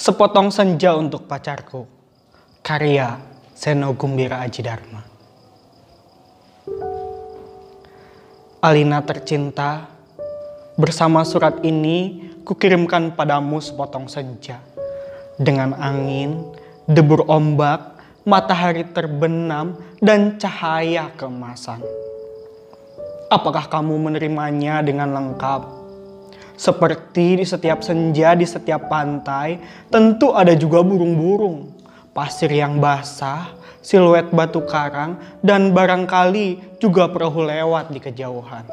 Sepotong Senja Untuk Pacarku, karya Seno Gumbira Ajidharma. Alina tercinta, bersama surat ini kukirimkan padamu sepotong senja. Dengan angin, debur ombak, matahari terbenam, dan cahaya keemasan. Apakah kamu menerimanya dengan lengkap? Seperti di setiap senja, di setiap pantai, tentu ada juga burung-burung, pasir yang basah, siluet batu karang, dan barangkali juga perahu lewat di kejauhan.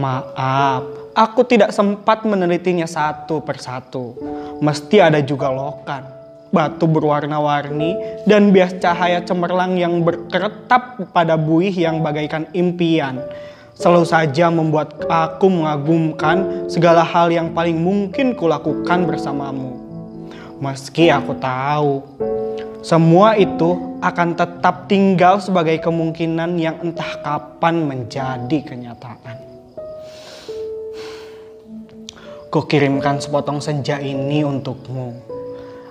Maaf, aku tidak sempat menelitinya satu persatu. Mesti ada juga lokan, batu berwarna-warni, dan bias cahaya cemerlang yang berkeretap pada buih yang bagaikan impian. Selalu saja membuat aku mengagumkan segala hal yang paling mungkin kulakukan bersamamu. Meski aku tahu, semua itu akan tetap tinggal sebagai kemungkinan yang entah kapan menjadi kenyataan. Kukirimkan sepotong senja ini untukmu,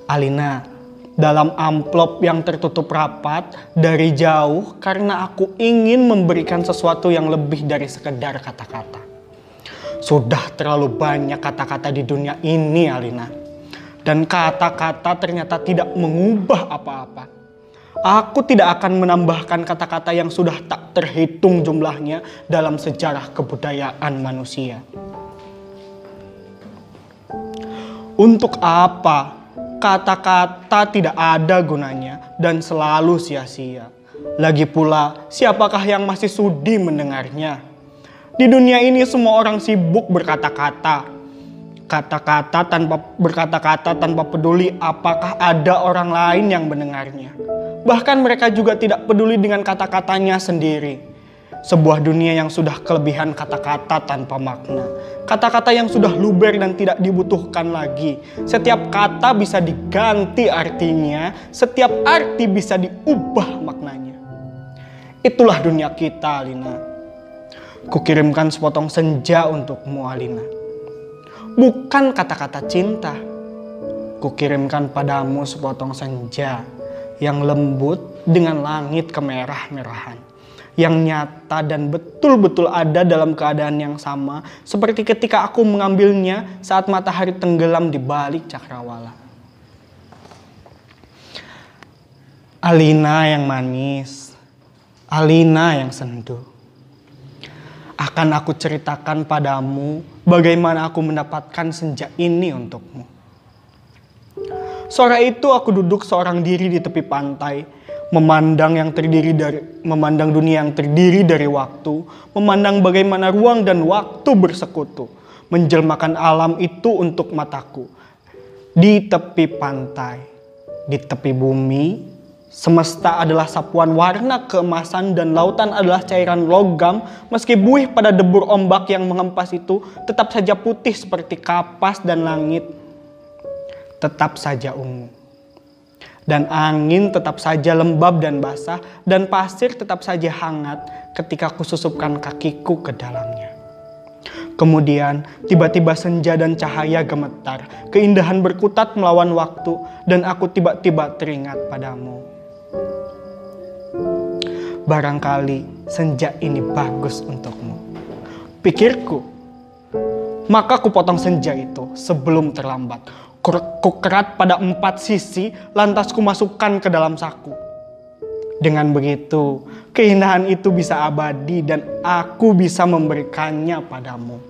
Alina, dalam amplop yang tertutup rapat dari jauh, karena aku ingin memberikan sesuatu yang lebih dari sekedar kata-kata. Sudah terlalu banyak kata-kata di dunia ini, Alina. Dan kata-kata ternyata tidak mengubah apa-apa. Aku tidak akan menambahkan kata-kata yang sudah tak terhitung jumlahnya dalam sejarah kebudayaan manusia. Untuk apa? Kata-kata tidak ada gunanya dan selalu sia-sia. Lagi pula, siapakah yang masih sudi mendengarnya? Di dunia ini semua orang sibuk berkata-kata. Berkata-kata tanpa peduli apakah ada orang lain yang mendengarnya. Bahkan mereka juga tidak peduli dengan kata-katanya sendiri. Sebuah dunia yang sudah kelebihan kata-kata tanpa makna. Kata-kata yang sudah luber dan tidak dibutuhkan lagi. Setiap kata bisa diganti artinya, setiap arti bisa diubah maknanya. Itulah dunia kita, Alina. Kukirimkan sepotong senja untukmu, Alina. Bukan kata-kata cinta. Kukirimkan padamu sepotong senja yang lembut dengan langit kemerah-merahan. Yang nyata dan betul-betul ada dalam keadaan yang sama, seperti ketika aku mengambilnya saat matahari tenggelam di balik cakrawala. Alina yang manis, Alina yang sendu. Akan aku ceritakan padamu bagaimana aku mendapatkan senja ini untukmu. Sore itu aku duduk seorang diri di tepi pantai, memandang dunia yang terdiri dari waktu, memandang bagaimana ruang dan waktu bersekutu, menjelmakan alam itu untuk mataku. Di tepi pantai, di tepi bumi, semesta adalah sapuan warna keemasan dan lautan adalah cairan logam, meski buih pada debur ombak yang mengempas itu tetap saja putih seperti kapas dan langit tetap saja ungu. Dan angin tetap saja lembab dan basah, dan pasir tetap saja hangat ketika kususupkan kakiku ke dalamnya. Kemudian tiba-tiba senja dan cahaya gemetar, keindahan berkutat melawan waktu, dan aku tiba-tiba teringat padamu. Barangkali senja ini bagus untukmu, pikirku. Maka kupotong senja itu sebelum terlambat. Kukerat pada empat sisi, lantas kumasukkan ke dalam saku. Dengan begitu, keindahan itu bisa abadi dan aku bisa memberikannya padamu.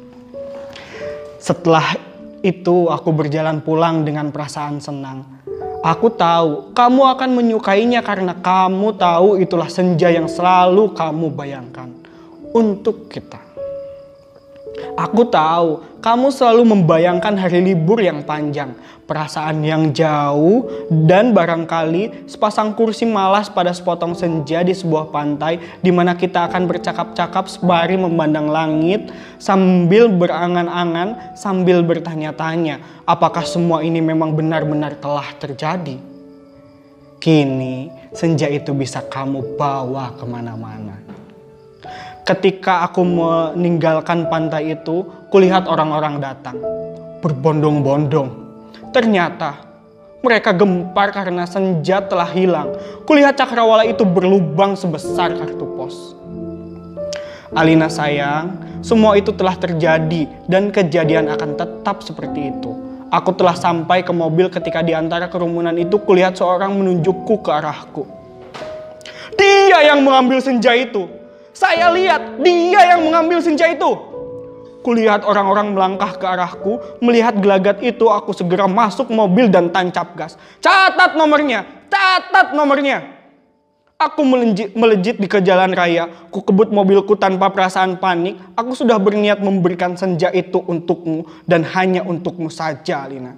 Setelah itu, aku berjalan pulang dengan perasaan senang. Aku tahu kamu akan menyukainya karena kamu tahu itulah senja yang selalu kamu bayangkan untuk kita. Aku tahu kamu selalu membayangkan hari libur yang panjang, perasaan yang jauh, dan barangkali sepasang kursi malas pada sepotong senja di sebuah pantai di mana kita akan bercakap-cakap sembari memandang langit sambil berangan-angan, sambil bertanya-tanya apakah semua ini memang benar-benar telah terjadi. Kini senja itu bisa kamu bawa kemana-mana. Ketika aku meninggalkan pantai itu, kulihat orang-orang datang, berbondong-bondong. Ternyata mereka gempar karena senja telah hilang. Kulihat cakrawala itu berlubang sebesar kartu pos. Alina sayang, semua itu telah terjadi dan kejadian akan tetap seperti itu. Aku telah sampai ke mobil ketika di antara kerumunan itu kulihat seorang menunjukku ke arahku. Dia yang mengambil senja itu. Saya lihat dia yang mengambil senja itu. Kulihat orang-orang melangkah ke arahku. Melihat gelagat itu aku segera masuk mobil dan tancap gas. Catat nomornya, catat nomornya. Aku melejit di ke jalan raya. Ku kebut mobilku tanpa perasaan panik. Aku sudah berniat memberikan senja itu untukmu dan hanya untukmu saja, Alina.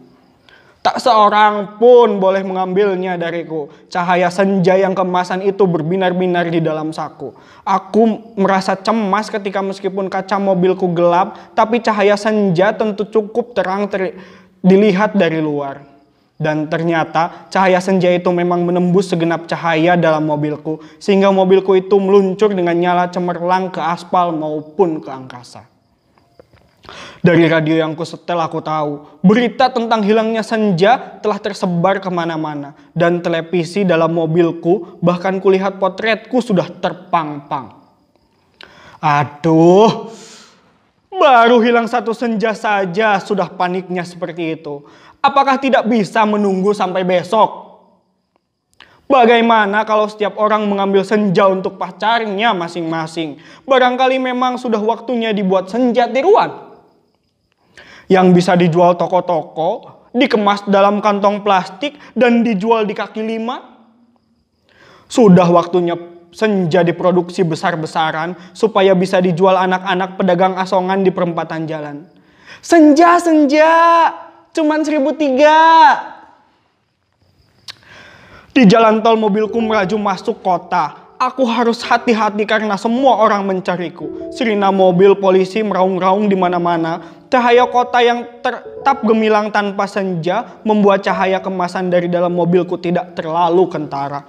Tak seorang pun boleh mengambilnya dariku. Cahaya senja yang kemasan itu berbinar-binar di dalam saku. Aku merasa cemas ketika meskipun kaca mobilku gelap, tapi cahaya senja tentu cukup terang dilihat dari luar. Dan ternyata cahaya senja itu memang menembus segenap cahaya dalam mobilku, sehingga mobilku itu meluncur dengan nyala cemerlang ke aspal maupun ke angkasa. Dari radio yang kusetel aku tahu, berita tentang hilangnya senja telah tersebar kemana-mana. Dan televisi dalam mobilku, bahkan kulihat potretku sudah terpang-pang. Aduh, baru hilang satu senja saja sudah paniknya seperti itu. Apakah tidak bisa menunggu sampai besok? Bagaimana kalau setiap orang mengambil senja untuk pacarnya masing-masing? Barangkali memang sudah waktunya dibuat senja tiruan. Yang bisa dijual toko-toko, dikemas dalam kantong plastik, dan dijual di kaki lima. Sudah waktunya senja diproduksi besar-besaran supaya bisa dijual anak-anak pedagang asongan di perempatan jalan. Senja, senja! Cuman 1.300. Di jalan tol mobilku meraju masuk kota. Aku harus hati-hati karena semua orang mencariku. Sirena mobil polisi meraung-raung di mana-mana. Cahaya kota yang tetap gemilang tanpa senja membuat cahaya kemasan dari dalam mobilku tidak terlalu kentara.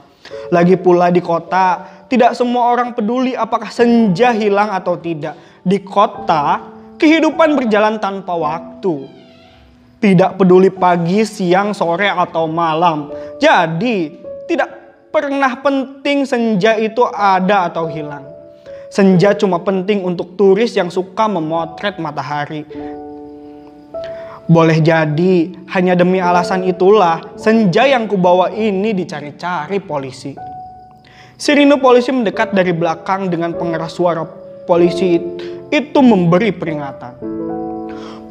Lagi pula di kota, tidak semua orang peduli apakah senja hilang atau tidak. Di kota, kehidupan berjalan tanpa waktu. Tidak peduli pagi, siang, sore, atau malam. Jadi, tidak pernah penting senja itu ada atau hilang. Senja cuma penting untuk turis yang suka memotret matahari. Boleh jadi, hanya demi alasan itulah senja yang kubawa ini dicari-cari polisi. Sirine polisi mendekat dari belakang dengan pengeras suara polisi itu memberi peringatan.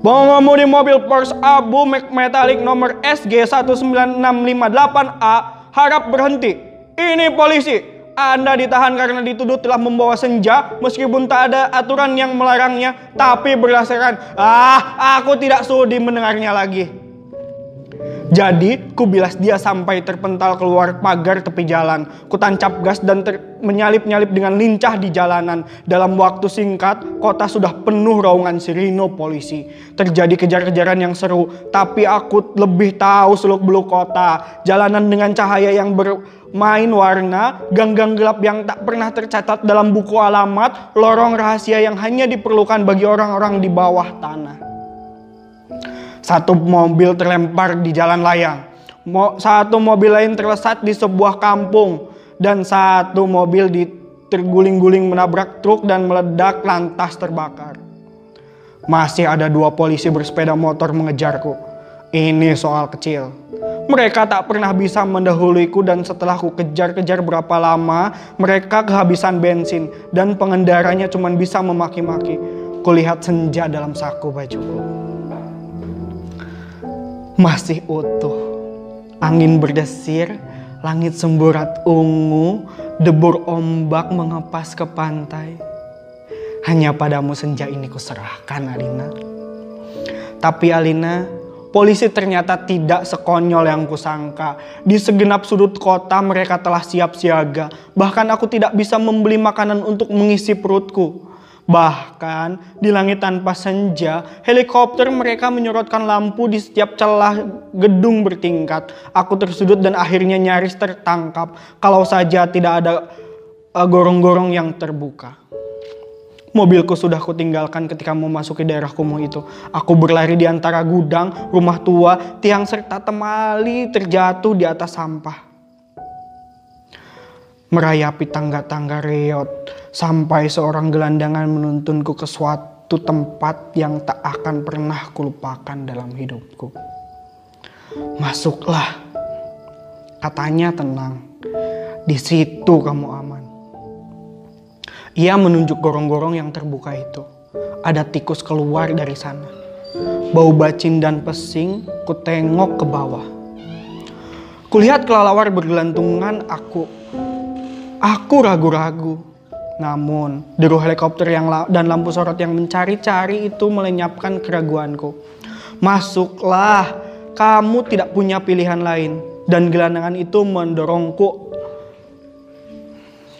Pengemudi mobil Porsche abu metalik nomor SG19658A harap berhenti. Ini polisi, Anda ditahan karena dituduh telah membawa senja meskipun tak ada aturan yang melarangnya, tapi berdasarkan aku tidak sudi mendengarnya lagi. Jadi, ku bilas dia sampai terpental keluar pagar tepi jalan. Ku tancap gas dan menyalip-nyalip dengan lincah di jalanan. Dalam waktu singkat, kota sudah penuh raungan sirine polisi. Terjadi kejar-kejaran yang seru, tapi aku lebih tahu seluk-beluk kota. Jalanan dengan cahaya yang bermain warna, gang-gang gelap yang tak pernah tercatat dalam buku alamat, lorong rahasia yang hanya diperlukan bagi orang-orang di bawah tanah. Satu mobil terlempar di jalan layang. Satu mobil lain terlesat di sebuah kampung. Dan satu mobil terguling-guling menabrak truk dan meledak lantas terbakar. Masih ada 2 polisi bersepeda motor mengejarku. Ini soal kecil. Mereka tak pernah bisa mendahuluiku dan setelah ku kejar-kejar berapa lama, mereka kehabisan bensin dan pengendaranya cuma bisa memaki-maki. Kulihat senja dalam saku bajuku. Masih utuh. Angin berdesir, langit semburat ungu, debur ombak mengepas ke pantai. Hanya padamu senja ini kuserahkan, Alina. Tapi Alina, polisi ternyata tidak sekonyol yang kusangka. Di segenap sudut kota mereka telah siap siaga. Bahkan aku tidak bisa membeli makanan untuk mengisi perutku. Bahkan di langit tanpa senja, helikopter mereka menyorotkan lampu di setiap celah gedung bertingkat. Aku tersudut dan akhirnya nyaris tertangkap. Kalau saja tidak ada gorong-gorong yang terbuka. Mobilku sudah kutinggalkan ketika memasuki daerah kumuh itu. Aku berlari di antara gudang, rumah tua, tiang serta temali terjatuh di atas sampah. Merayapi tangga-tangga reot sampai seorang gelandangan menuntunku ke suatu tempat yang tak akan pernah kulupakan dalam hidupku. Masuklah, katanya tenang. Di situ kamu aman. Ia menunjuk gorong-gorong yang terbuka itu. Ada tikus keluar dari sana. Bau bacin dan pesing, ku tengok ke bawah. Kulihat kelelawar bergelantungan aku. Aku ragu-ragu. Namun, deru helikopter dan lampu sorot yang mencari-cari itu melenyapkan keraguanku. Masuklah, kamu tidak punya pilihan lain. Dan gelandangan itu mendorongku.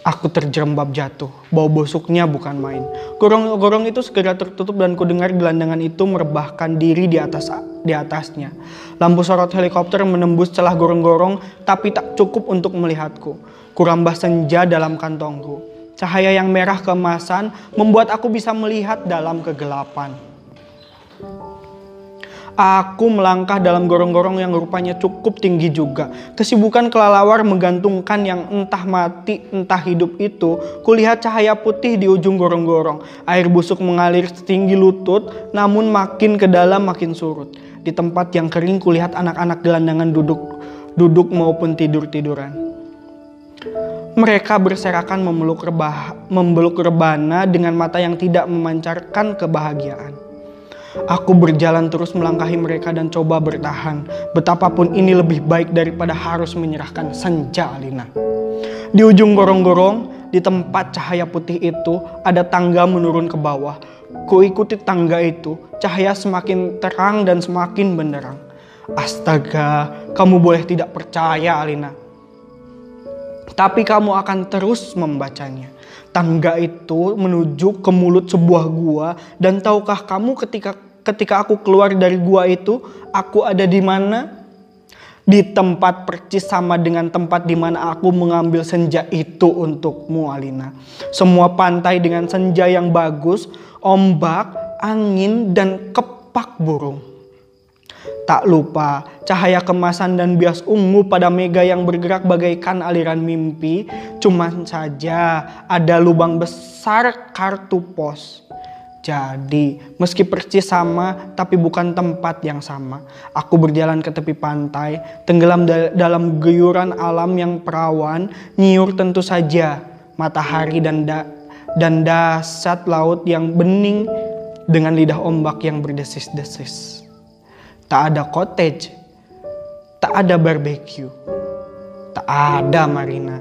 Aku terjerembab jatuh, bau busuknya bukan main. Gorong-gorong itu segera tertutup dan kudengar gelandangan itu merebahkan diri di atasnya. Lampu sorot helikopter menembus celah gorong-gorong, tapi tak cukup untuk melihatku. Kurambah senja dalam kantongku. Cahaya yang merah keemasan membuat aku bisa melihat dalam kegelapan. Aku melangkah dalam gorong-gorong yang rupanya cukup tinggi juga. Kesibukan kelelawar menggantungkan yang entah mati entah hidup itu. Kulihat cahaya putih di ujung gorong-gorong. Air busuk mengalir setinggi lutut, namun makin ke dalam makin surut. Di tempat yang kering kulihat anak-anak gelandangan duduk maupun tidur-tiduran. Mereka berserakan membeluk rebana dengan mata yang tidak memancarkan kebahagiaan. Aku berjalan terus melangkahi mereka dan coba bertahan. Betapapun ini lebih baik daripada harus menyerahkan senja Alina. Di ujung gorong-gorong, di tempat cahaya putih itu, ada tangga menurun ke bawah. Kuikuti tangga itu, cahaya semakin terang dan semakin benderang. Astaga, kamu boleh tidak percaya Alina. Tapi kamu akan terus membacanya. Tangga itu menuju ke mulut sebuah gua, dan tahukah kamu ketika aku keluar dari gua itu, aku ada di mana? Di tempat percis sama dengan tempat di mana aku mengambil senja itu untukmu, Alina. Semua pantai dengan senja yang bagus, ombak, angin, dan kepak burung. Tak lupa, cahaya kemasan dan bias ungu pada mega yang bergerak bagaikan aliran mimpi. Cuman saja ada lubang besar kartu pos. Jadi, meski persis sama, tapi bukan tempat yang sama. Aku berjalan ke tepi pantai, tenggelam dalam guyuran alam yang perawan, nyiur tentu saja. Matahari dan dasar laut yang bening dengan lidah ombak yang berdesis-desis. Tak ada cottage, tak ada barbeque, tak ada marina.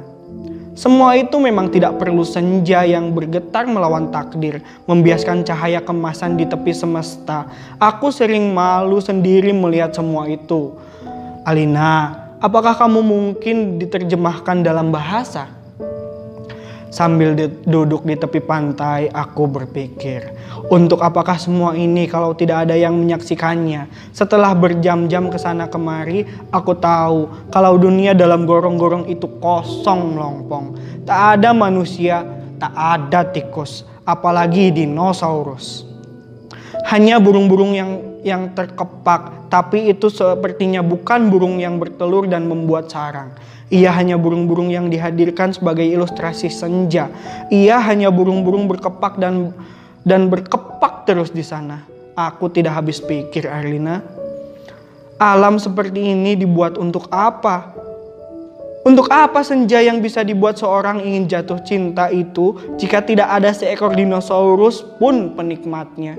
Semua itu memang tidak perlu senja yang bergetar melawan takdir, membiaskan cahaya kemasan di tepi semesta. Aku sering malu sendiri melihat semua itu. Alina, apakah kamu mungkin diterjemahkan dalam bahasa? Sambil duduk di tepi pantai, aku berpikir, untuk apakah semua ini kalau tidak ada yang menyaksikannya? Setelah berjam-jam kesana kemari, aku tahu kalau dunia dalam gorong-gorong itu kosong melompong. Tak ada manusia, tak ada tikus, apalagi dinosaurus. Hanya burung-burung yang terkepak, tapi itu sepertinya bukan burung yang bertelur dan membuat sarang. Ia hanya burung-burung yang dihadirkan sebagai ilustrasi senja. Ia hanya burung-burung berkepak dan berkepak terus di sana. Aku tidak habis pikir, Alina. Alam seperti ini dibuat untuk apa? Untuk apa senja yang bisa dibuat seorang ingin jatuh cinta itu jika tidak ada seekor dinosaurus pun penikmatnya?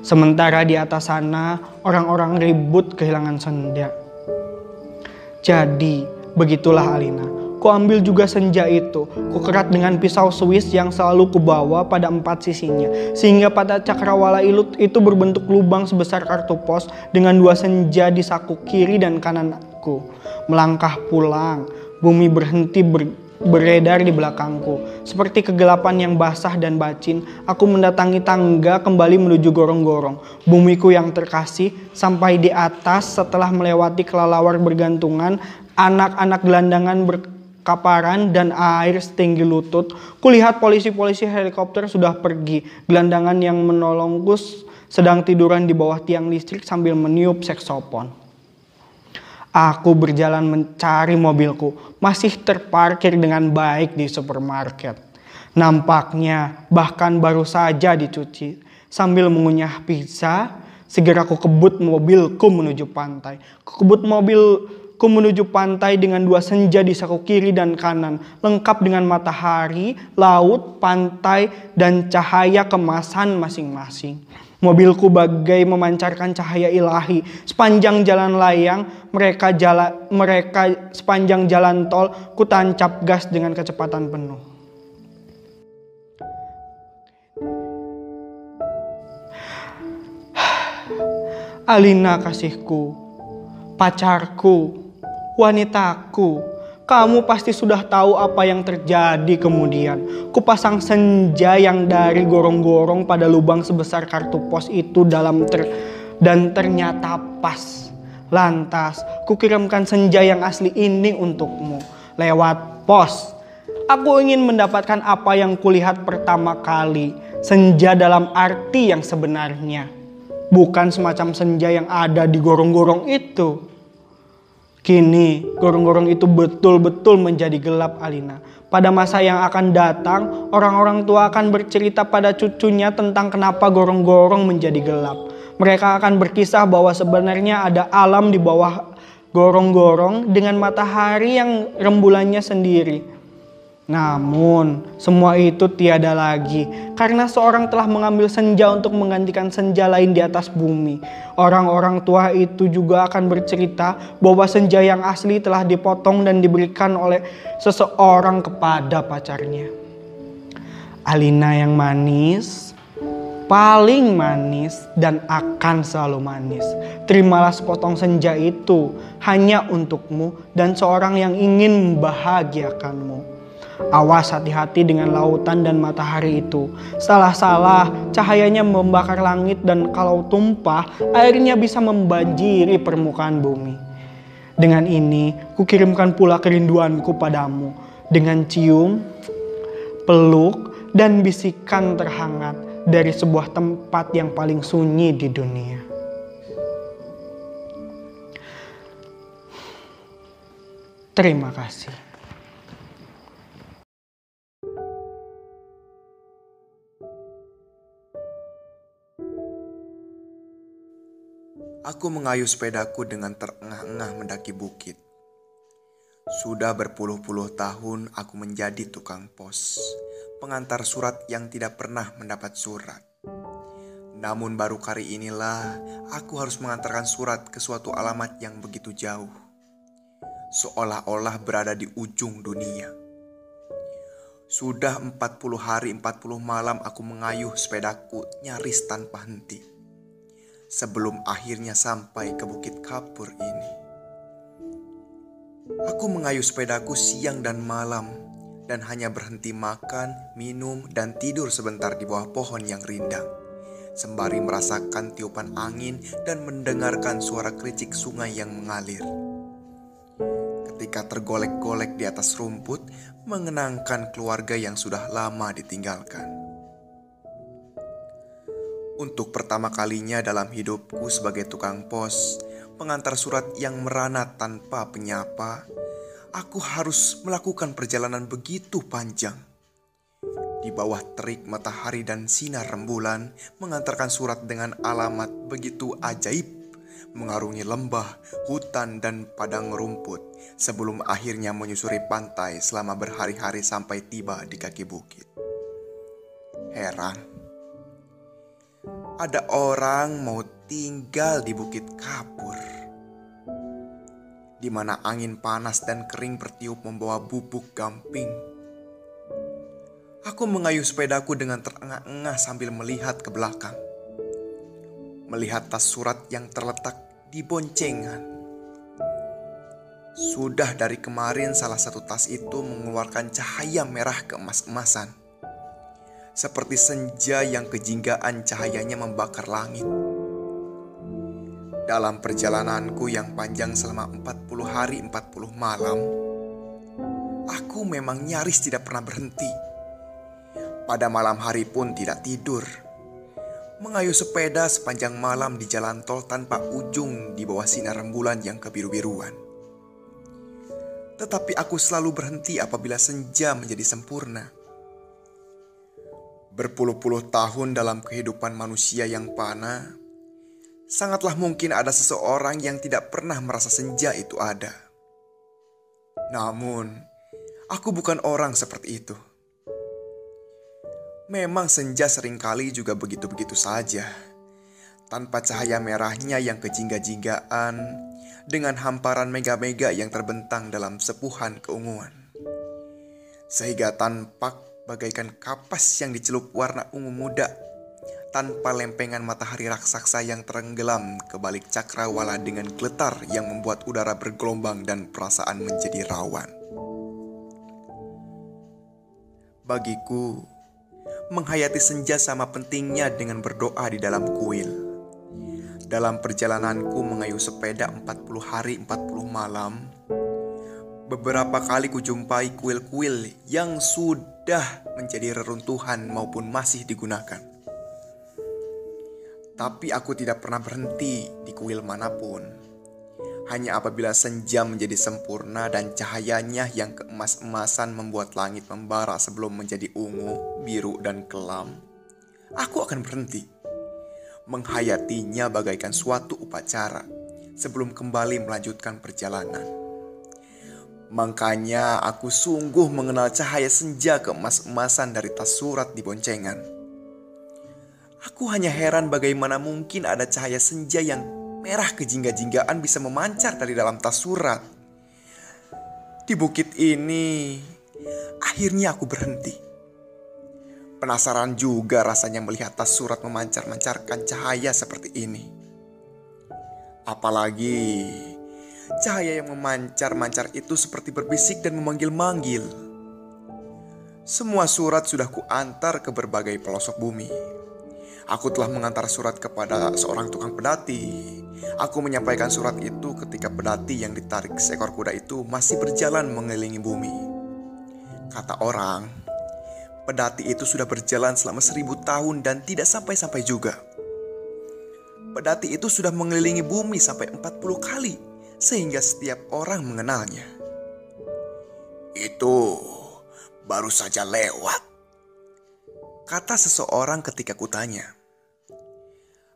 Sementara di atas sana, orang-orang ribut kehilangan senja. Jadi, begitulah Alina. Ku ambil juga senja itu. Ku kerat dengan pisau Swiss yang selalu kubawa pada empat sisinya. Sehingga pada cakrawala ilut itu berbentuk lubang sebesar kartu pos dengan dua senja di saku kiri dan kananku. Melangkah pulang, bumi berhenti beredar di belakangku. Seperti kegelapan yang basah dan bacin, aku mendatangi tangga kembali menuju gorong-gorong. Bumiku yang terkasih, sampai di atas setelah melewati kelelawar bergantungan, anak-anak gelandangan kaparan dan air setinggi lutut. Kulihat polisi-polisi helikopter sudah pergi. Gelandangan yang menolongku sedang tiduran di bawah tiang listrik sambil meniup saksofon. Aku berjalan mencari mobilku. Masih terparkir dengan baik di supermarket. Nampaknya bahkan baru saja dicuci. Sambil mengunyah pizza, segera aku kebut mobilku menuju pantai. Kebut mobilku menuju pantai dengan dua senja di saku kiri dan kanan. Lengkap dengan matahari, laut, pantai, dan cahaya kemasan masing-masing. Mobilku bagai memancarkan cahaya ilahi. Sepanjang jalan layang, mereka sepanjang jalan tol, ku tancap gas dengan kecepatan penuh. Alina kasihku, pacarku, wanitaku, kamu pasti sudah tahu apa yang terjadi kemudian. Kupasang senja yang dari gorong-gorong pada lubang sebesar kartu pos itu dan ternyata pas. Lantas, kukirimkan senja yang asli ini untukmu lewat pos. Aku ingin mendapatkan apa yang kulihat pertama kali. Senja dalam arti yang sebenarnya. Bukan semacam senja yang ada di gorong-gorong itu. Kini, gorong-gorong itu betul-betul menjadi gelap, Alina. Pada masa yang akan datang, orang-orang tua akan bercerita pada cucunya tentang kenapa gorong-gorong menjadi gelap. Mereka akan berkisah bahwa sebenarnya ada alam di bawah gorong-gorong dengan matahari yang rembulannya sendiri. Namun, semua itu tiada lagi karena seorang telah mengambil senja untuk menggantikan senja lain di atas bumi. Orang-orang tua itu juga akan bercerita bahwa senja yang asli telah dipotong dan diberikan oleh seseorang kepada pacarnya. Alina yang manis, paling manis dan akan selalu manis. Terimalah sepotong senja itu hanya untukmu dan seorang yang ingin membahagiakanmu. Awas hati-hati dengan lautan dan matahari itu. Salah-salah, cahayanya membakar langit dan kalau tumpah, airnya bisa membanjiri permukaan bumi. Dengan ini, kukirimkan pula kerinduanku padamu. Dengan cium, peluk, dan bisikan terhangat dari sebuah tempat yang paling sunyi di dunia. Terima kasih. Aku mengayuh sepedaku dengan terengah-engah mendaki bukit. Sudah berpuluh-puluh tahun aku menjadi tukang pos, pengantar surat yang tidak pernah mendapat surat. Namun baru kali inilah aku harus mengantarkan surat ke suatu alamat yang begitu jauh, seolah-olah berada di ujung dunia. Sudah 40 hari 40 malam aku mengayuh sepedaku nyaris tanpa henti. Sebelum akhirnya sampai ke Bukit Kapur ini. Aku mengayuh sepedaku siang dan malam dan hanya berhenti makan, minum, dan tidur sebentar di bawah pohon yang rindang. Sembari merasakan tiupan angin dan mendengarkan suara kericik sungai yang mengalir. Ketika tergolek-golek di atas rumput, mengenangkan keluarga yang sudah lama ditinggalkan. Untuk pertama kalinya dalam hidupku sebagai tukang pos, pengantar surat yang merana tanpa penyapa, aku harus melakukan perjalanan begitu panjang. Di bawah terik matahari dan sinar rembulan, mengantarkan surat dengan alamat begitu ajaib, mengarungi lembah, hutan, dan padang rumput, sebelum akhirnya menyusuri pantai selama berhari-hari sampai tiba di kaki bukit. Heran. Ada orang mau tinggal di Bukit Kapur, di mana angin panas dan kering bertiup membawa bubuk gamping. Aku mengayuh sepedaku dengan terengah-engah sambil melihat ke belakang. Melihat tas surat yang terletak di boncengan. Sudah dari kemarin salah satu tas itu mengeluarkan cahaya merah keemas-emasan. Seperti senja yang kejinggaan cahayanya membakar langit. Dalam perjalananku yang panjang selama 40 hari 40 malam, Aku memang nyaris tidak pernah berhenti. Pada malam hari pun tidak tidur. Mengayuh sepeda sepanjang malam di jalan tol tanpa ujung di bawah sinar rembulan yang kebiru-biruan. Tetapi aku selalu berhenti apabila senja menjadi sempurna. Berpuluh-puluh tahun dalam kehidupan manusia yang fana, sangatlah mungkin ada seseorang yang tidak pernah merasa senja itu ada. Namun, aku bukan orang seperti itu. Memang senja seringkali juga begitu-begitu saja, tanpa cahaya merahnya yang kejingga-jinggaan, dengan hamparan mega-mega yang terbentang dalam sepuhan keunguan, sehingga tampak bagaikan kapas yang dicelup warna ungu muda, tanpa lempengan matahari raksasa yang terenggelam ke balik cakrawala dengan geletar yang membuat udara bergelombang dan perasaan menjadi rawan. Bagiku, menghayati senja sama pentingnya dengan berdoa di dalam kuil. Dalam perjalananku mengayuh sepeda 40 hari 40 malam, beberapa kali kujumpai kuil-kuil yang sudah menjadi reruntuhan maupun masih digunakan. Tapi aku tidak pernah berhenti di kuil manapun. Hanya apabila senja menjadi sempurna dan cahayanya yang keemas-emasan membuat langit membara sebelum menjadi ungu, biru, dan kelam, aku akan berhenti menghayatinya bagaikan suatu upacara sebelum kembali melanjutkan perjalanan. Makanya aku sungguh mengenal cahaya senja keemas-emasan dari tas surat di boncengan. Aku hanya heran bagaimana mungkin ada cahaya senja yang merah kejingga-jinggaan bisa memancar dari dalam tas surat. Di bukit ini, akhirnya aku berhenti. Penasaran juga rasanya melihat tas surat memancar-mancarkan cahaya seperti ini. Apalagi cahaya yang memancar-mancar itu seperti berbisik dan memanggil-manggil. Semua surat sudah kuantar ke berbagai pelosok bumi. Aku telah mengantar surat kepada seorang tukang pedati. Aku menyampaikan surat itu ketika pedati yang ditarik seekor kuda itu masih berjalan mengelilingi bumi. Kata orang, pedati itu sudah berjalan selama 1000 tahun dan tidak sampai-sampai juga. Pedati itu sudah mengelilingi bumi sampai 40 kali. Sehingga setiap orang mengenalnya. Itu baru saja lewat, kata seseorang ketika kutanya.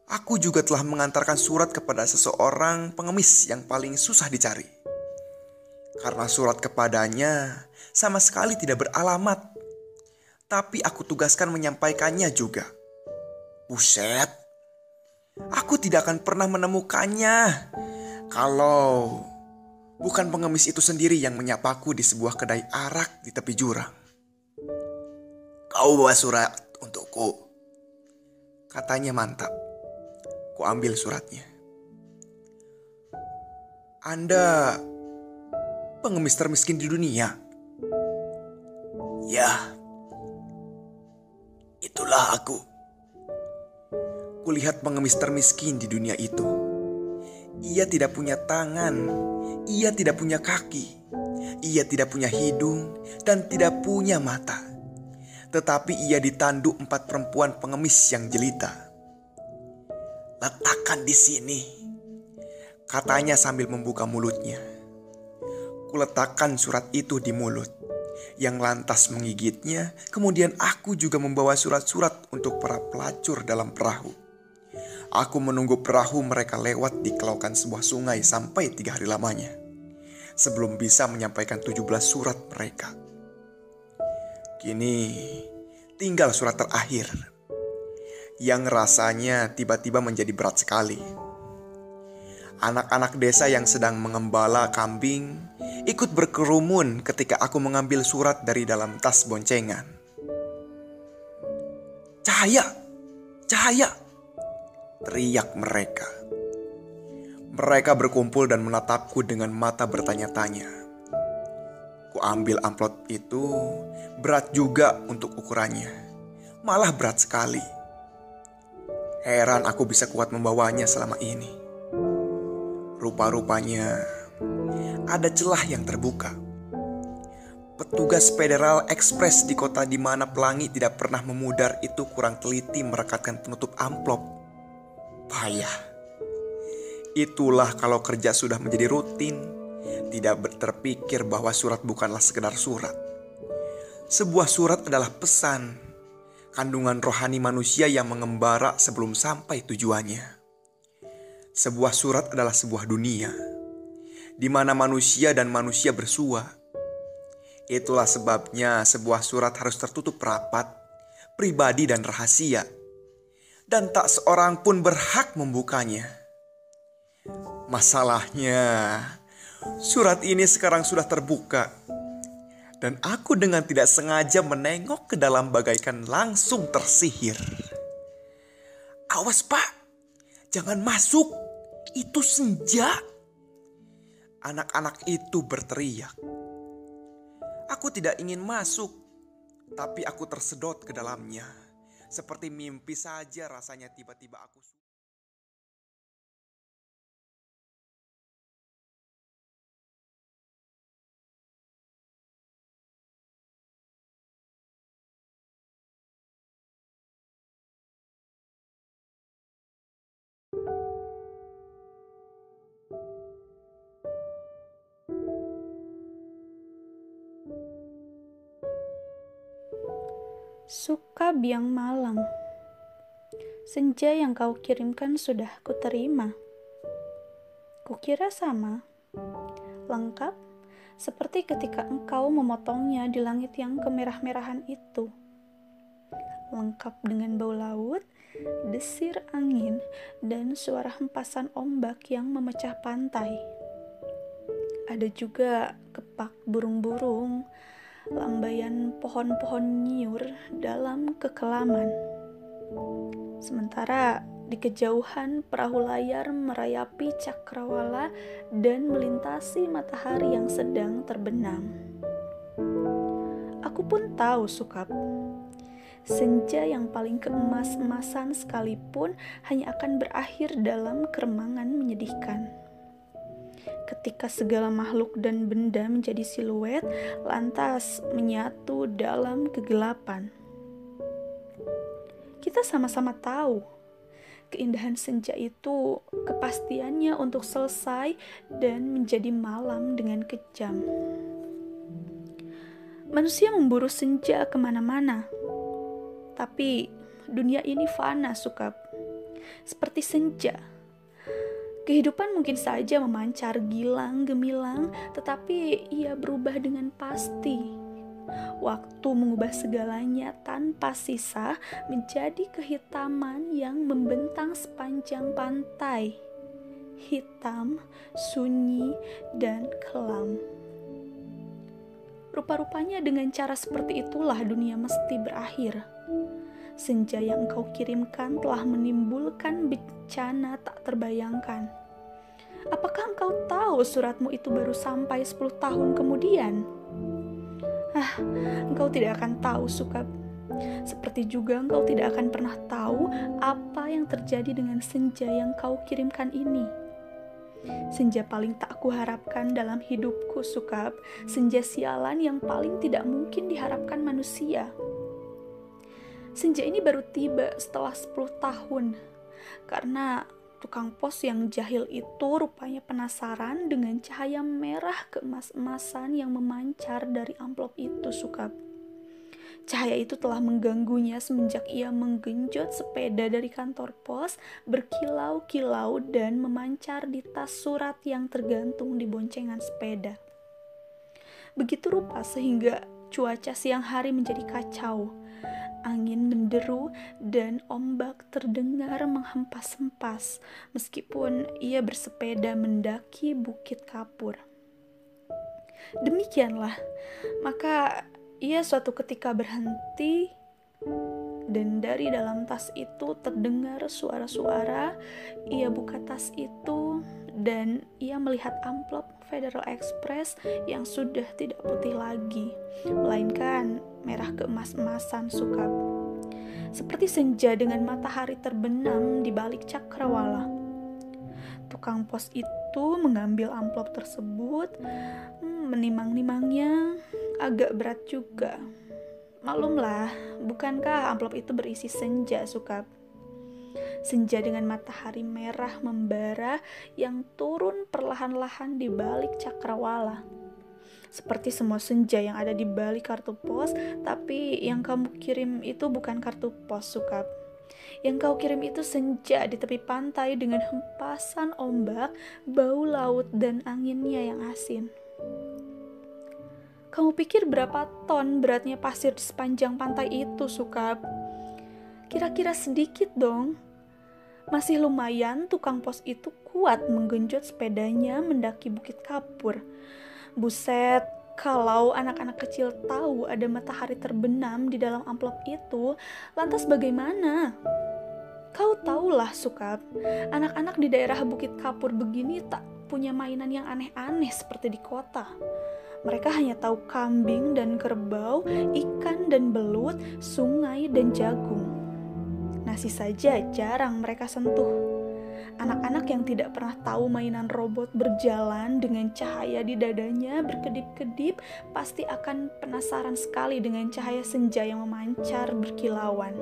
Aku juga telah mengantarkan surat kepada seseorang pengemis yang paling susah dicari, karena surat kepadanya sama sekali tidak beralamat. Tapi aku tugaskan menyampaikannya juga. Buset, aku tidak akan pernah menemukannya kalau bukan pengemis itu sendiri yang menyapaku di sebuah kedai arak di tepi jurang. Kau bawa surat untukku, katanya mantap. Ku ambil suratnya. Anda pengemis termiskin di dunia? Ya, itulah aku. Kulihat pengemis termiskin di dunia itu. Ia tidak punya tangan, ia tidak punya kaki, ia tidak punya hidung, dan tidak punya mata. Tetapi ia ditandu 4 perempuan pengemis yang jelita. Letakkan di sini, katanya sambil membuka mulutnya. Kuletakkan surat itu di mulut, yang lantas menggigitnya. Kemudian aku juga membawa surat-surat untuk para pelacur dalam perahu. Aku menunggu perahu mereka lewat di kelaukan sebuah sungai sampai 3 hari lamanya, sebelum bisa menyampaikan 17 surat mereka. Kini tinggal surat terakhir, yang rasanya tiba-tiba menjadi berat sekali. Anak-anak desa yang sedang mengembala kambing ikut berkerumun ketika aku mengambil surat dari dalam tas boncengan. Cahaya! Cahaya! Teriak mereka. Mereka berkumpul dan menatapku dengan mata bertanya-tanya. Ku ambil amplop itu, berat juga untuk ukurannya. Malah berat sekali. Heran aku bisa kuat membawanya selama ini. Rupa-rupanya ada celah yang terbuka. Petugas Federal Express di kota di mana pelangi tidak pernah memudar itu kurang teliti merekatkan penutup amplop. Payah. Itulah kalau kerja sudah menjadi rutin, tidak terpikir bahwa surat bukanlah sekedar surat. Sebuah surat adalah pesan, kandungan rohani manusia yang mengembara sebelum sampai tujuannya. Sebuah surat adalah sebuah dunia, di mana manusia dan manusia bersua. Itulah sebabnya sebuah surat harus tertutup rapat, pribadi dan rahasia, dan tak seorang pun berhak membukanya. Masalahnya, surat ini sekarang sudah terbuka, dan aku dengan tidak sengaja menengok ke dalam bagaikan langsung tersihir. Awas Pak, jangan masuk, itu senja. Anak-anak itu berteriak. Aku tidak ingin masuk, tapi aku tersedot ke dalamnya. Seperti mimpi saja rasanya tiba-tiba aku... Sukab yang malang, senja yang kau kirimkan sudah kuterima. Kukira sama, lengkap, seperti ketika engkau memotongnya di langit yang kemerah-merahan itu. Lengkap dengan bau laut, desir angin, dan suara hempasan ombak yang memecah pantai. Ada juga kepak burung-burung, lambaian pohon-pohon nyiur dalam kekelaman. Sementara di kejauhan perahu layar merayapi cakrawala dan melintasi matahari yang sedang terbenam. Aku pun tahu Sukab, senja yang paling keemas-emasan sekalipun hanya akan berakhir dalam keremangan menyedihkan. Ketika segala makhluk dan benda menjadi siluet, lantas menyatu dalam kegelapan. Kita sama-sama tahu, keindahan senja itu kepastiannya untuk selesai dan menjadi malam dengan kejam. Manusia memburu senja kemana-mana, tapi dunia ini fana Sukab, seperti senja. Kehidupan mungkin saja memancar gilang gemilang, tetapi ia berubah dengan pasti. Waktu mengubah segalanya tanpa sisa menjadi kehitaman yang membentang sepanjang pantai. Hitam, sunyi, dan kelam. Rupa-rupanya dengan cara seperti itulah dunia mesti berakhir. Senja yang engkau kirimkan telah menimbulkan bencana tak terbayangkan. Apakah engkau tahu suratmu itu baru sampai 10 tahun kemudian? Engkau tidak akan tahu Sukab. Seperti juga engkau tidak akan pernah tahu apa yang terjadi dengan senja yang kau kirimkan ini. Senja paling tak kuharapkan dalam hidupku Sukab, senja sialan yang paling tidak mungkin diharapkan manusia. Senja ini baru tiba setelah 10 tahun, karena tukang pos yang jahil itu rupanya penasaran dengan cahaya merah keemas-emasan yang memancar dari amplop itu Sukab. Cahaya itu telah mengganggunya semenjak ia menggenjot sepeda dari kantor pos, berkilau-kilau dan memancar di tas surat yang tergantung di boncengan sepeda. Begitu rupa sehingga cuaca siang hari menjadi kacau. Angin menderu dan ombak terdengar menghempas-hempas meskipun ia bersepeda mendaki bukit kapur. Demikianlah, maka ia suatu ketika berhenti dan dari dalam tas itu terdengar suara-suara. Ia buka tas itu dan ia melihat amplop Federal Express yang sudah tidak putih lagi, melainkan merah keemas-emasan Sukab. Seperti senja dengan matahari terbenam di balik cakrawala. Tukang pos itu mengambil amplop tersebut, menimang-nimangnya, agak berat juga. Maklumlah, bukankah amplop itu berisi senja, Sukab? Senja dengan matahari merah membara yang turun perlahan-lahan di balik cakrawala. Seperti semua senja yang ada di balik kartu pos, tapi yang kamu kirim itu bukan kartu pos, Sukab. Yang kau kirim itu senja di tepi pantai dengan hempasan ombak, bau laut, dan anginnya yang asin. Kamu pikir berapa ton beratnya pasir di sepanjang pantai itu, Sukab? Kira-kira sedikit dong. Masih lumayan tukang pos itu kuat menggenjot sepedanya mendaki bukit kapur. Buset, kalau anak-anak kecil tahu ada matahari terbenam di dalam amplop itu, lantas bagaimana? Kau tahulah, Sukab, anak-anak di daerah bukit kapur begini tak punya mainan yang aneh-aneh seperti di kota. Mereka hanya tahu kambing dan kerbau, ikan dan belut, sungai dan jagung. Nasi saja jarang mereka sentuh. Anak-anak yang tidak pernah tahu mainan robot berjalan dengan cahaya di dadanya berkedip-kedip pasti akan penasaran sekali dengan cahaya senja yang memancar berkilauan.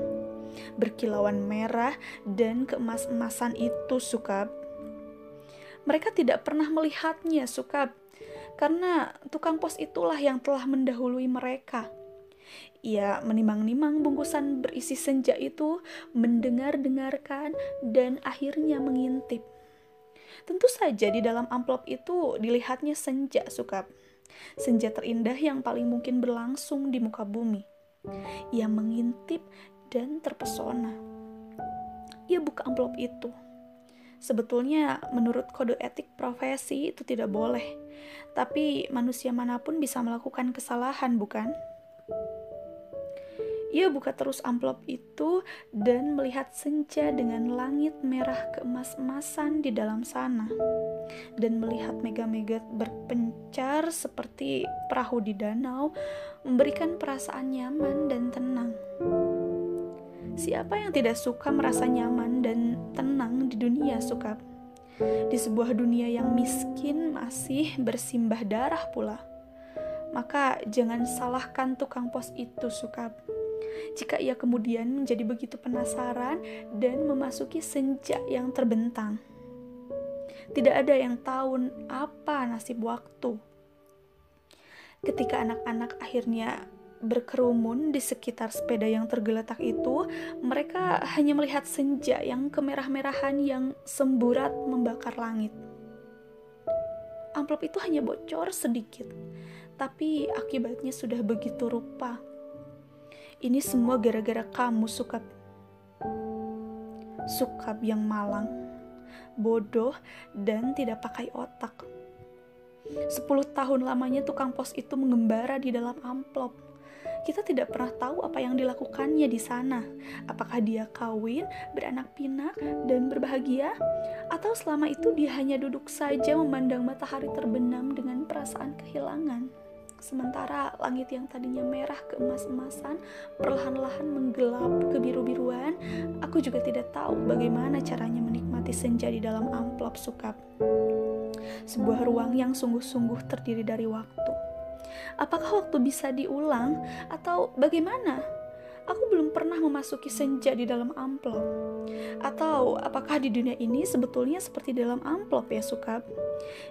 Berkilauan merah dan keemas-emasan itu, Sukab. Mereka tidak pernah melihatnya, Sukab, karena tukang pos itulah yang telah mendahului mereka. Ia menimang-nimang bungkusan berisi senja itu, mendengar-dengarkan, dan akhirnya mengintip. Tentu saja di dalam amplop itu dilihatnya senja, Sukab. Senja terindah yang paling mungkin berlangsung di muka bumi. Ia mengintip dan terpesona. Ia buka amplop itu. Sebetulnya menurut kode etik profesi itu tidak boleh. Tapi manusia manapun bisa melakukan kesalahan, bukan? Ia buka terus amplop itu dan melihat senja dengan langit merah keemas-emasan di dalam sana, dan melihat mega-mega berpencar seperti perahu di danau, memberikan perasaan nyaman dan tenang. Siapa yang tidak suka merasa nyaman dan tenang di dunia, Sukab? Di sebuah dunia yang miskin masih bersimbah darah pula. Maka jangan salahkan tukang pos itu, Sukab. Jika ia kemudian menjadi begitu penasaran dan memasuki senja yang terbentang. Tidak ada yang tahu apa nasib waktu. Ketika anak-anak akhirnya berkerumun di sekitar sepeda yang tergeletak itu, mereka hanya melihat senja yang kemerah-merahan yang semburat membakar langit. Amplop itu hanya bocor sedikit, tapi akibatnya sudah begitu rupa. Ini semua gara-gara kamu, Sukab. Sukab yang malang, bodoh, dan tidak pakai otak. 10 tahun lamanya tukang pos itu mengembara di dalam amplop. Kita tidak pernah tahu apa yang dilakukannya di sana. Apakah dia kawin, beranak pinak, dan berbahagia? Atau selama itu dia hanya duduk saja memandang matahari terbenam dengan perasaan kehilangan? Sementara langit yang tadinya merah keemas-emasan perlahan-lahan menggelap kebiru-biruan. Aku juga tidak tahu bagaimana caranya menikmati senja di dalam amplop, Sukab. Sebuah ruang yang sungguh-sungguh terdiri dari waktu. Apakah waktu bisa diulang atau bagaimana? Aku belum pernah memasuki senja di dalam amplop. Atau apakah di dunia ini sebetulnya seperti dalam amplop ya, Sukab?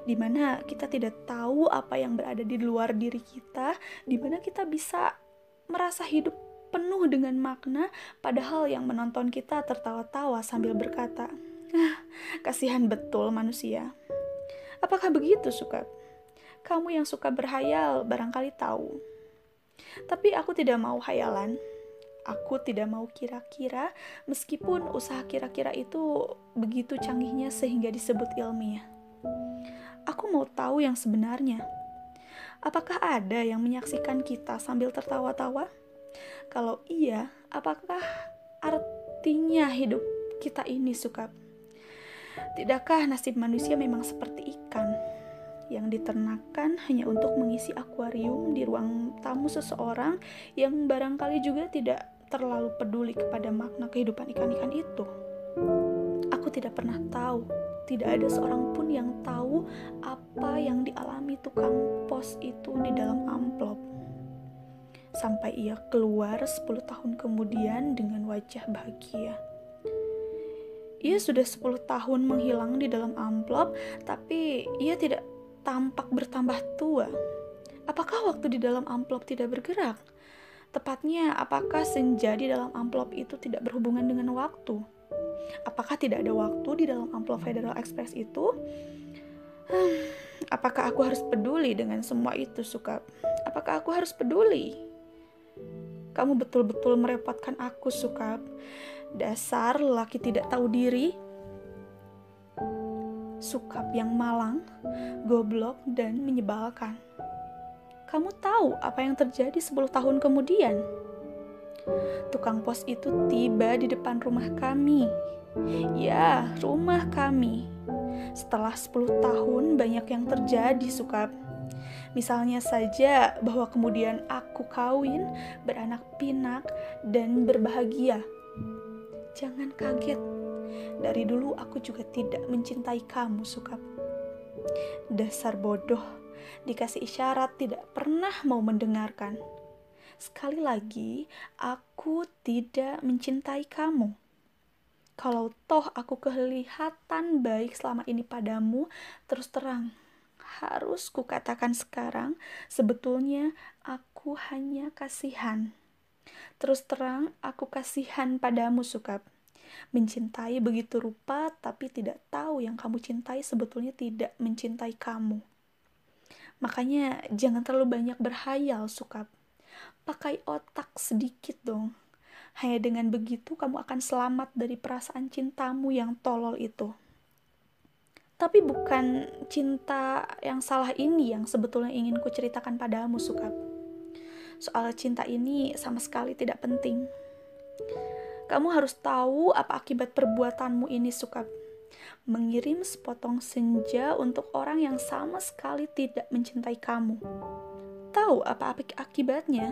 Dimana kita tidak tahu apa yang berada di luar diri kita, dimana kita bisa merasa hidup penuh dengan makna, padahal yang menonton kita tertawa-tawa sambil berkata, "Ah, kasihan betul manusia." Apakah begitu, Sukab? Kamu yang suka berhayal barangkali tahu. Tapi aku tidak mau hayalan. Aku tidak mau kira-kira, meskipun usaha kira-kira itu begitu canggihnya sehingga disebut ilmiah. Aku mau tahu yang sebenarnya. Apakah ada yang menyaksikan kita sambil tertawa-tawa? Kalau iya, apakah artinya hidup kita ini, Sukab? Tidakkah nasib manusia memang seperti ikan yang diternakan hanya untuk mengisi akuarium di ruang tamu seseorang yang barangkali juga tidak terlalu peduli kepada makna kehidupan ikan-ikan itu? Aku tidak pernah tahu, tidak ada seorang pun yang tahu apa yang dialami suami tukang pos itu di dalam amplop. Sampai ia keluar 10 tahun kemudian dengan wajah bahagia. Ia sudah 10 tahun menghilang di dalam amplop, tapi ia tidak tampak bertambah tua. Apakah waktu di dalam amplop tidak bergerak? Tepatnya, apakah senja di dalam amplop itu tidak berhubungan dengan waktu? Apakah tidak ada waktu di dalam amplop Federal Express itu? Apakah aku harus peduli dengan semua itu, Sukab? Apakah aku harus peduli? Kamu betul-betul merepotkan aku, Sukab. Dasar lelaki tidak tahu diri. Sukab yang malang, goblok, dan menyebalkan. Kamu tahu apa yang terjadi 10 tahun kemudian? Tukang pos itu tiba di depan rumah kami. Ya, rumah kami. Setelah 10 tahun banyak yang terjadi, Sukab. Misalnya saja bahwa kemudian aku kawin, beranak pinak, dan berbahagia. Jangan kaget. Dari dulu aku juga tidak mencintai kamu, Sukab. Dasar bodoh, dikasih isyarat tidak pernah mau mendengarkan. Sekali lagi, aku tidak mencintai kamu. Kalau toh aku kelihatan baik selama ini padamu, terus terang, harus kukatakan sekarang, sebetulnya aku hanya kasihan. Terus terang, aku kasihan padamu, Sukab. Mencintai begitu rupa, tapi tidak tahu yang kamu cintai sebetulnya tidak mencintai kamu. Makanya jangan terlalu banyak berhayal, Sukab. Pakai otak sedikit dong. Hanya dengan begitu kamu akan selamat dari perasaan cintamu yang tolol itu. Tapi bukan cinta yang salah ini yang sebetulnya ingin kuceritakan padamu, Sukab. Soal cinta ini sama sekali tidak penting. Kamu harus tahu apa akibat perbuatanmu ini, Sukab. Mengirim sepotong senja untuk orang yang sama sekali tidak mencintai kamu. Tahu apa akibatnya?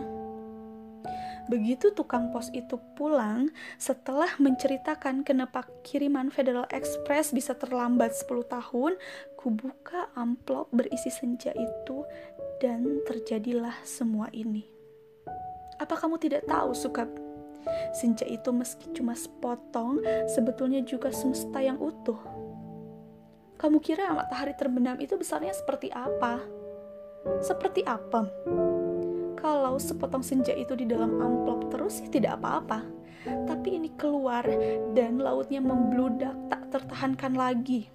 Begitu tukang pos itu pulang, setelah menceritakan kenapa kiriman Federal Express bisa terlambat 10 tahun, kubuka amplop berisi senja itu dan terjadilah semua ini. Apa kamu tidak tahu, Sukab? Senja itu meski cuma sepotong, sebetulnya juga semesta yang utuh. Kamu kira matahari terbenam itu besarnya seperti apa? Seperti apa? Kalau sepotong senja itu di dalam amplop terus sih tidak apa-apa. Tapi ini keluar dan lautnya membludak tak tertahankan lagi.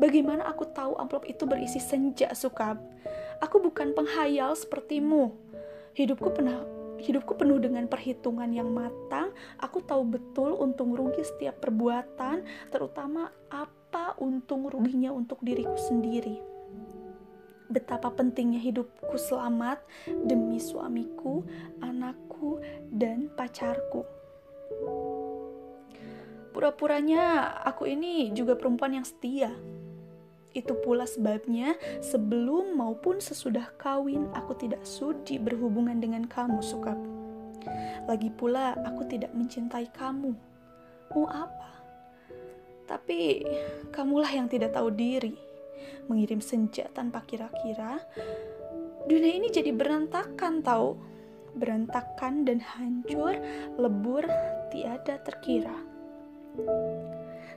Bagaimana aku tahu amplop itu berisi senja, Sukab? Aku bukan penghayal sepertimu. Hidupku penuh dengan perhitungan yang matang. Aku tahu betul untung rugi setiap perbuatan, terutama apa untung ruginya untuk diriku sendiri. Betapa pentingnya hidupku selamat demi suamiku, anakku, dan pacarku. Pura-puranya aku ini juga perempuan yang setia. Itu pula sebabnya sebelum maupun sesudah kawin aku tidak sudi berhubungan dengan kamu, Sukab. Lagi pula aku tidak mencintai kamu. Mau apa? Tapi kamulah yang tidak tahu diri. Mengirim senja tanpa kira-kira. Dunia ini jadi berantakan, tahu? Berantakan dan hancur, lebur, tiada terkira.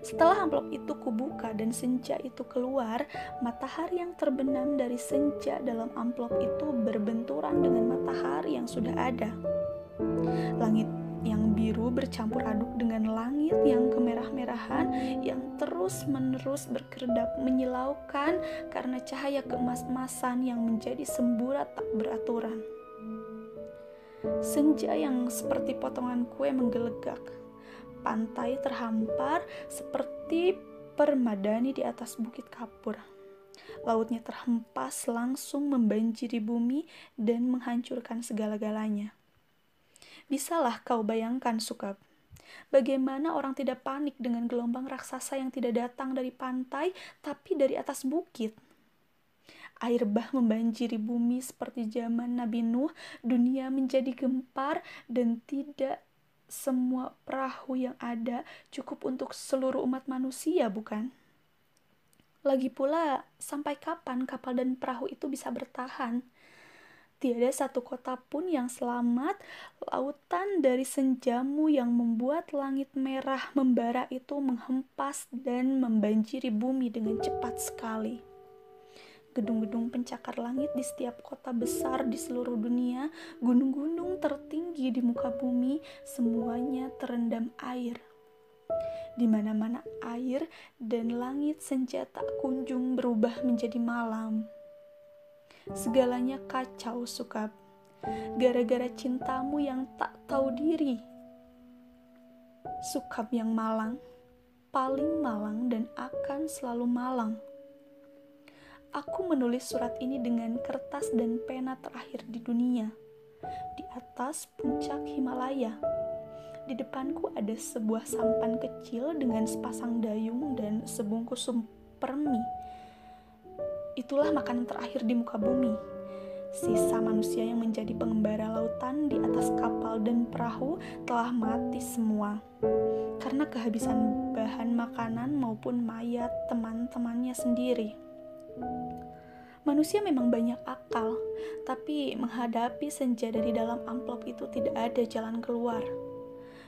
Setelah amplop itu kubuka dan senja itu keluar, matahari yang terbenam dari senja dalam amplop itu berbenturan dengan matahari yang sudah ada. Langit yang biru bercampur aduk dengan langit yang kemerah-merahan yang terus-menerus berkedap menyilaukan karena cahaya keemas-emasan yang menjadi semburat tak beraturan. Senja yang seperti potongan kue menggelegak. Pantai terhampar seperti permadani di atas bukit kapur. Lautnya terhempas langsung membanjiri bumi dan menghancurkan segala-galanya. Bisalah kau bayangkan, Sukab, bagaimana orang tidak panik dengan gelombang raksasa yang tidak datang dari pantai tapi dari atas bukit. Air bah membanjiri bumi seperti zaman Nabi Nuh, dunia menjadi gempar dan tidak semua perahu yang ada cukup untuk seluruh umat manusia, bukan? Lagi pula, sampai kapan kapal dan perahu itu bisa bertahan? Tiada satu kota pun yang selamat, lautan dari senjamu yang membuat langit merah membara itu menghempas dan membanjiri bumi dengan cepat sekali. Gedung-gedung pencakar langit di setiap kota besar di seluruh dunia, gunung-gunung tertinggi di muka bumi, semuanya terendam air. Di mana-mana air dan langit senja tak kunjung berubah menjadi malam. Segalanya kacau, Sukab, gara-gara cintamu yang tak tahu diri. Sukab yang malang, paling malang dan akan selalu malang. Aku menulis surat ini dengan kertas dan pena terakhir di dunia, di atas puncak Himalaya. Di depanku ada sebuah sampan kecil dengan sepasang dayung dan sebungkus permi. Itulah makanan terakhir di muka bumi. Sisa manusia yang menjadi pengembara lautan di atas kapal dan perahu telah mati semua karena kehabisan bahan makanan maupun mayat teman-temannya sendiri. Manusia memang banyak akal, tapi menghadapi senja dari dalam amplop itu tidak ada jalan keluar.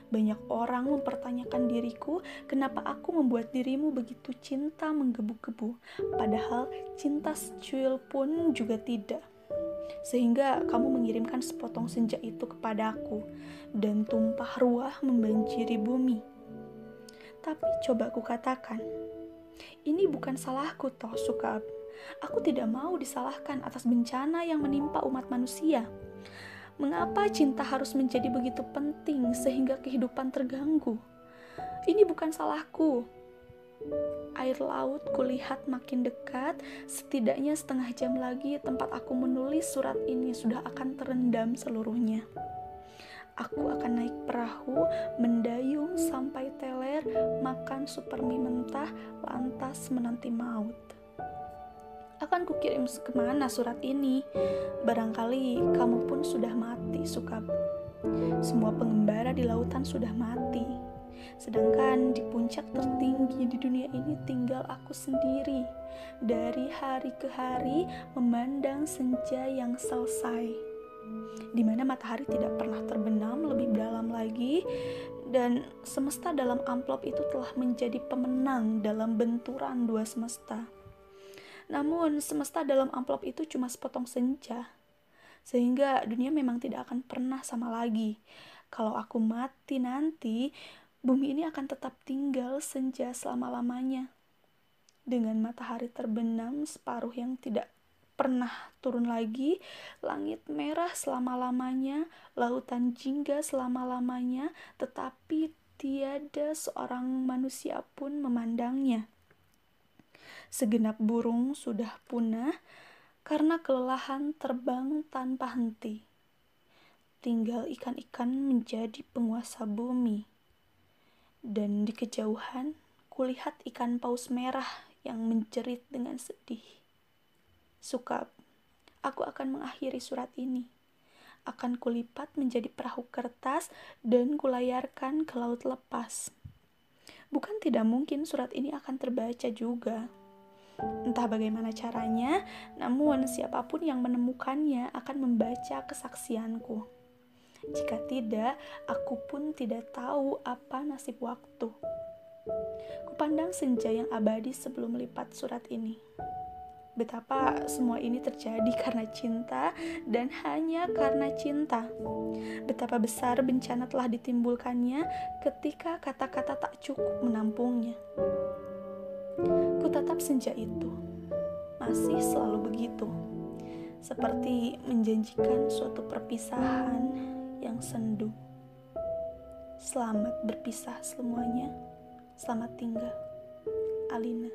Banyak orang mempertanyakan diriku, kenapa aku membuat dirimu begitu cinta menggebu-gebu, padahal cinta secuil pun juga tidak. Sehingga kamu mengirimkan sepotong senja itu kepadaku, dan tumpah ruah membanjiri bumi. Tapi coba aku katakan, ini bukan salahku toh, Sukab. Aku tidak mau disalahkan atas bencana yang menimpa umat manusia. Mengapa cinta harus menjadi begitu penting sehingga kehidupan terganggu? Ini bukan salahku. Air laut kulihat makin dekat, setidaknya setengah jam lagi tempat aku menulis surat ini sudah akan terendam seluruhnya. Aku akan naik perahu, mendayung sampai teler, makan supermi mentah, lantas menanti maut. Akan kukirim kemana surat ini? Barangkali kamu pun sudah mati, Sukab. Semua pengembara di lautan sudah mati. Sedangkan di puncak tertinggi di dunia ini tinggal aku sendiri. Dari hari ke hari memandang senja yang selesai, di mana matahari tidak pernah terbenam lebih dalam lagi. Dan semesta dalam amplop itu telah menjadi pemenang dalam benturan dua semesta. Namun semesta dalam amplop itu cuma sepotong senja, sehingga dunia memang tidak akan pernah sama lagi. Kalau aku mati nanti, bumi ini akan tetap tinggal senja selama-lamanya, dengan matahari terbenam separuh yang tidak pernah turun lagi, langit merah selama-lamanya, lautan jingga selama-lamanya, tetapi tiada seorang manusia pun memandangnya. Segenap burung sudah punah karena kelelahan terbang tanpa henti. Tinggal ikan-ikan menjadi penguasa bumi. Dan di kejauhan kulihat ikan paus merah yang menjerit dengan sedih. Sukab, aku akan mengakhiri surat ini. Akan kulipat menjadi perahu kertas dan kulayarkan ke laut lepas. Bukan tidak mungkin surat ini akan terbaca juga. Entah bagaimana caranya, namun siapapun yang menemukannya akan membaca kesaksianku. Jika tidak, aku pun tidak tahu apa nasib waktu. Kupandang senja yang abadi sebelum melipat surat ini. Betapa semua ini terjadi karena cinta dan hanya karena cinta. Betapa besar bencana telah ditimbulkannya ketika kata-kata tak cukup menampungnya. Kutatap senja itu, masih selalu begitu, seperti menjanjikan suatu perpisahan yang sendu. Selamat berpisah semuanya, selamat tinggal, Alina.